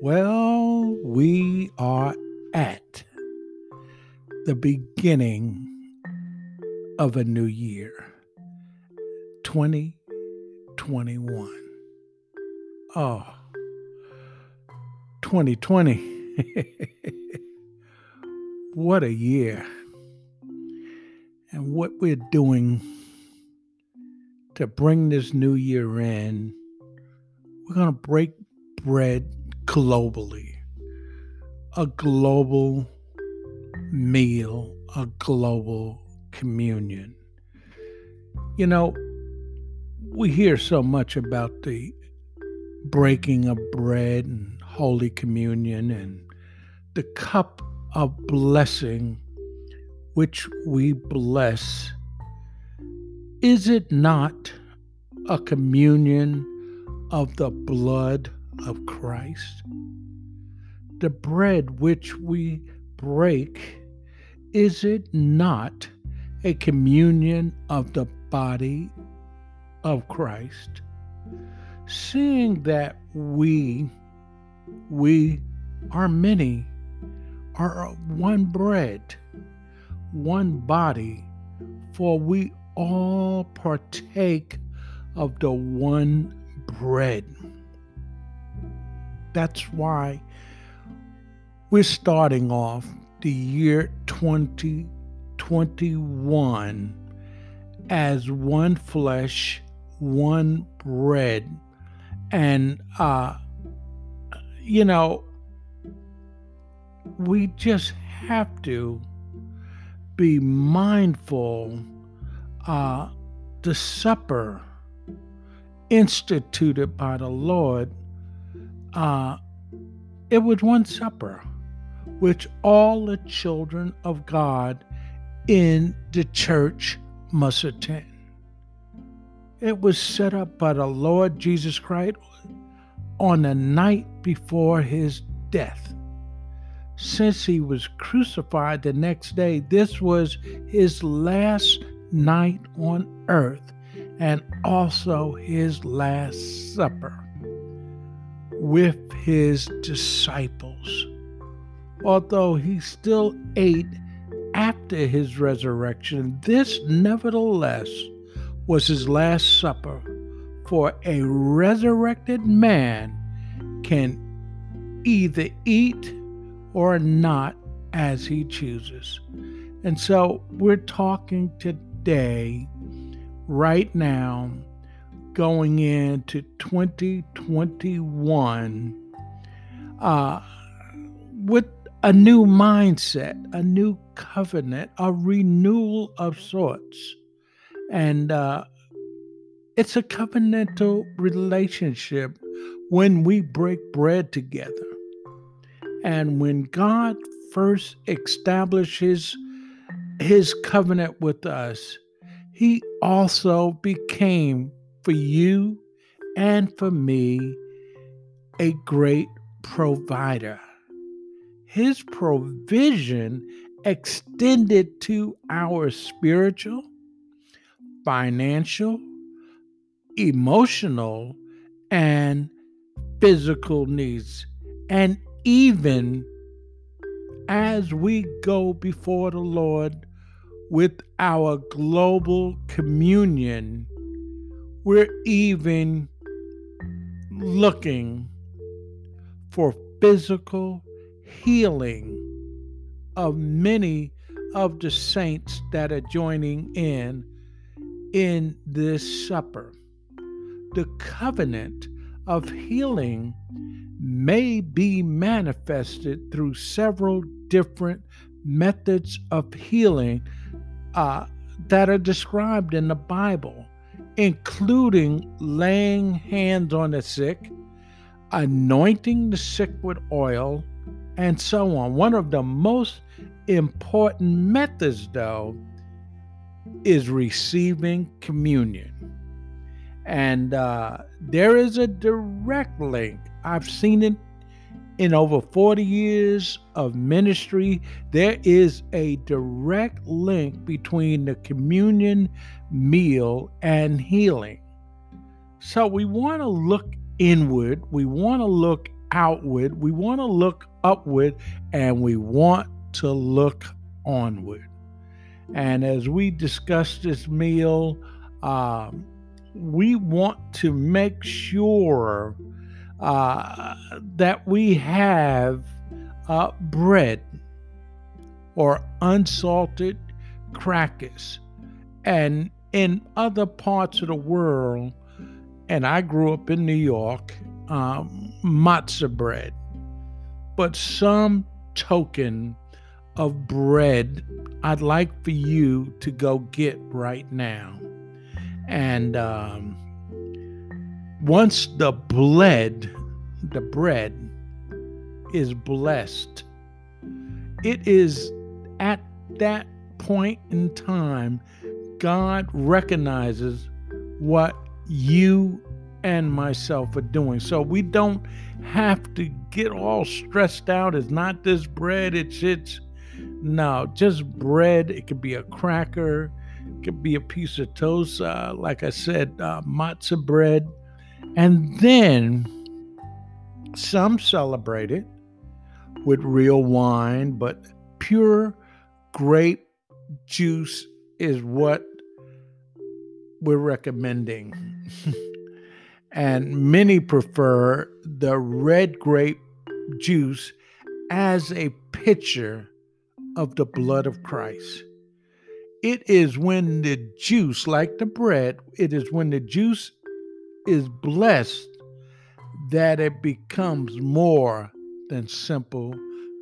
Well, we are at the beginning of a new year, 2021. Oh, 2020. What a year. And what we're doing to bring this new year in, we're going to break bread globally. A global meal, a global communion. You know, we hear so much about the breaking of bread and Holy Communion and the cup of blessing which we bless. Is it not a communion of the blood of Christ? The bread which we break, is it not a communion of the body of Christ? Seeing that we are many, are one bread, one body, for we all partake of the one bread. That's why we're starting off the year 2021 as one flesh, one bread. And, you know, we just have to be mindful the supper instituted by the Lord. It was one supper, which all the children of God in the church must attend. It was set up by the Lord Jesus Christ on the night before his death. Since he was crucified the next day, this was his last night on earth and also his last supper with his disciples. Although he still ate after his resurrection, this nevertheless was his last supper, for a resurrected man can either eat or not as he chooses. And so we're talking today, right now, going into 2021 with a new mindset, a new covenant, a renewal of sorts. And it's a covenantal relationship when we break bread together. And when God first establishes his covenant with us, he also became for you and for me a great provider. His provision extended to our spiritual, financial, emotional, and physical needs. And even as we go before the Lord with our global communion, we're even looking for physical healing of many of the saints that are joining in this supper. The covenant of healing may be manifested through several different methods of healing that are described in the Bible, including laying hands on the sick, anointing the sick with oil, and so on. One of the most important methods, though, is receiving communion. And there is a direct link. I've seen it in over 40 years of ministry. There is a direct link between the communion meal and healing. So we want to look inward. We want to look outward. We want to look upward. And we want to look onward. And as we discuss this meal, we want to make sure that we have bread or unsalted crackers. And in other parts of the world, and I grew up in New York, matzo bread, but some token of bread I'd like for you to go get right now. And once the bread is blessed, it is at that point in time God recognizes what you and myself are doing. So we don't have to get all stressed out. It's not this bread, it's no, just bread. It could be a cracker. It could be a piece of toast, like I said, matzo bread. And then some celebrate it with real wine, but pure grape juice is what we're recommending. And many prefer the red grape juice as a picture of the blood of Christ. It is when the juice, like the bread, it is when the juice is blessed that it becomes more than simple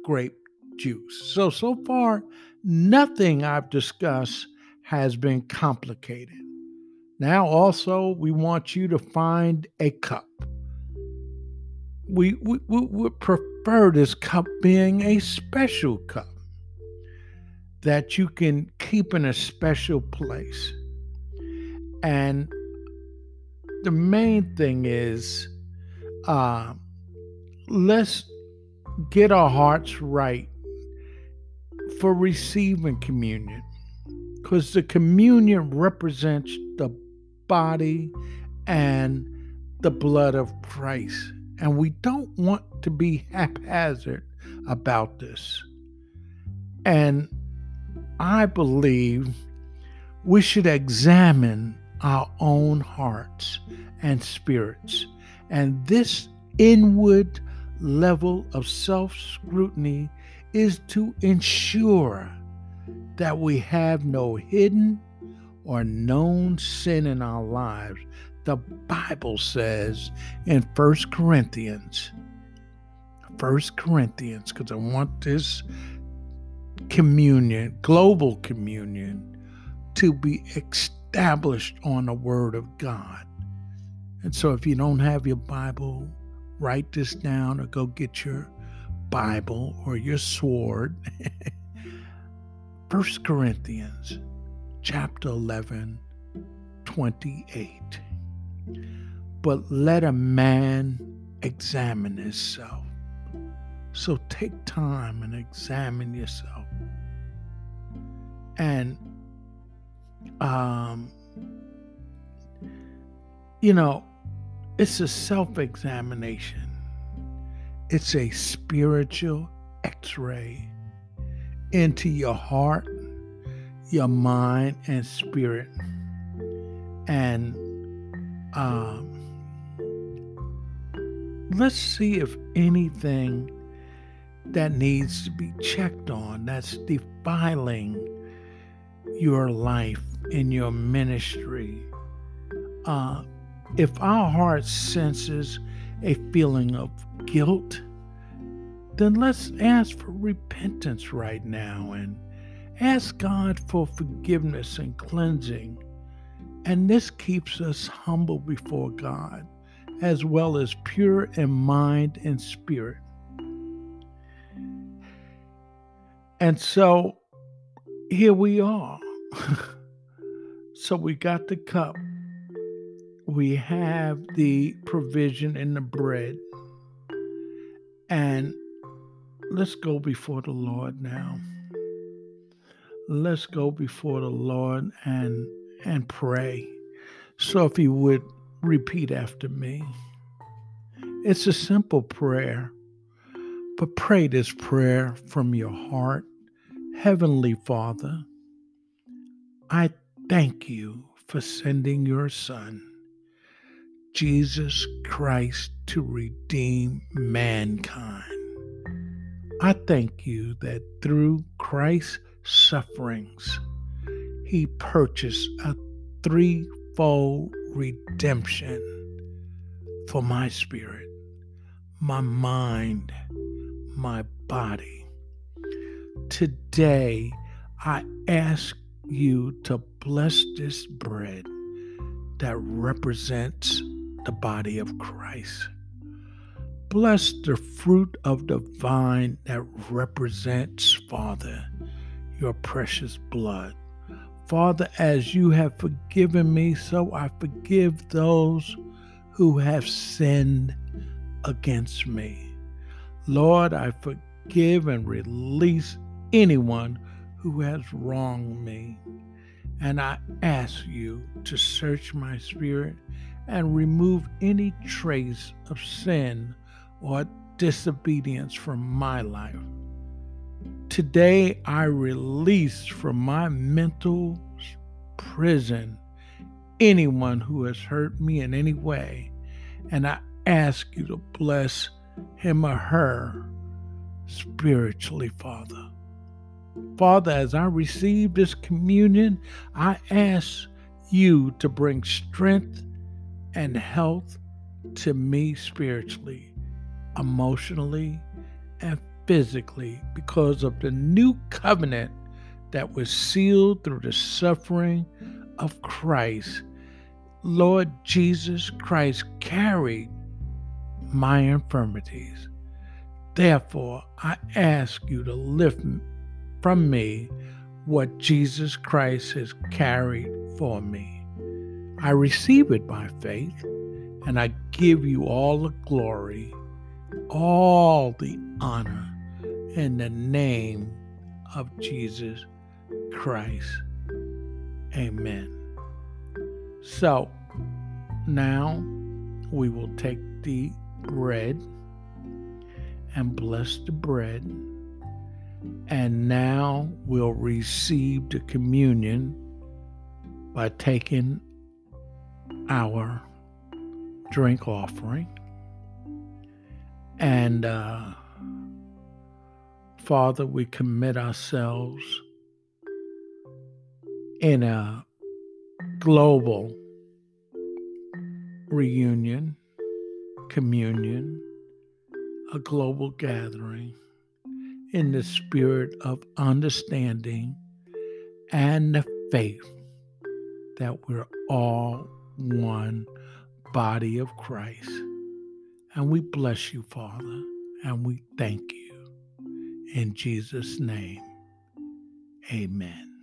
grape juice. So far, nothing I've discussed has been complicated. Now, also, we want you to find a cup. We would prefer this cup being a special cup that you can keep in a special place. And the main thing is, let's get our hearts right for receiving communion, because the communion represents the body and the blood of Christ. And we don't want to be haphazard about this. And I believe we should examine our own hearts and spirits. And this inward level of self-scrutiny is to ensure that we have no hidden or known sin in our lives. The Bible says in 1 Corinthians, because I want this communion, global communion, to be established on the Word of God. And so if you don't have your Bible, write this down or go get your Bible or your sword. 1 Corinthians chapter 11, 28. But let a man examine himself. So take time and examine yourself. And, it's a self-examination. It's a spiritual x-ray into your heart, your mind and spirit, and let's see if anything that needs to be checked on, that's defiling your life in your ministry. If our heart senses a feeling of guilt, then let's ask for repentance right now and ask God for forgiveness and cleansing. And this keeps us humble before God, as well as pure in mind and spirit. And so here we are. So we got the cup. We have the provision in the bread. And let's go before the Lord now. Let's go before the Lord and pray. So if you would, repeat after me. It's a simple prayer, but pray this prayer from your heart. Heavenly Father, I thank you for sending your Son, Jesus Christ, to redeem mankind. I thank you that through Christ's sufferings, he purchased a threefold redemption for my spirit, my mind, my body. Today, I ask you to bless this bread that represents the body of Christ. Bless the fruit of the vine that represents, Father, your precious blood. Father, as you have forgiven me, so I forgive those who have sinned against me. Lord, I forgive and release anyone who has wronged me. And I ask you to search my spirit and remove any trace of sin or disobedience from my life. Today, I release from my mental prison anyone who has hurt me in any way, and I ask you to bless him or her spiritually, Father. Father, as I receive this communion, I ask you to bring strength and health to me spiritually, emotionally, and physically, because of the new covenant that was sealed through the suffering of Christ. Lord Jesus Christ carried my infirmities. Therefore, I ask you to lift from me what Jesus Christ has carried for me. I receive it by faith, and I give you all the glory, all the honor, in the name of Jesus Christ. Amen. So now we will take the bread and bless the bread. And now we'll receive the communion by taking our drink offering. And Father, we commit ourselves in a global reunion, communion, a global gathering, in the spirit of understanding and the faith that we're all one body of Christ. And we bless you, Father, and we thank you. In Jesus' name, amen.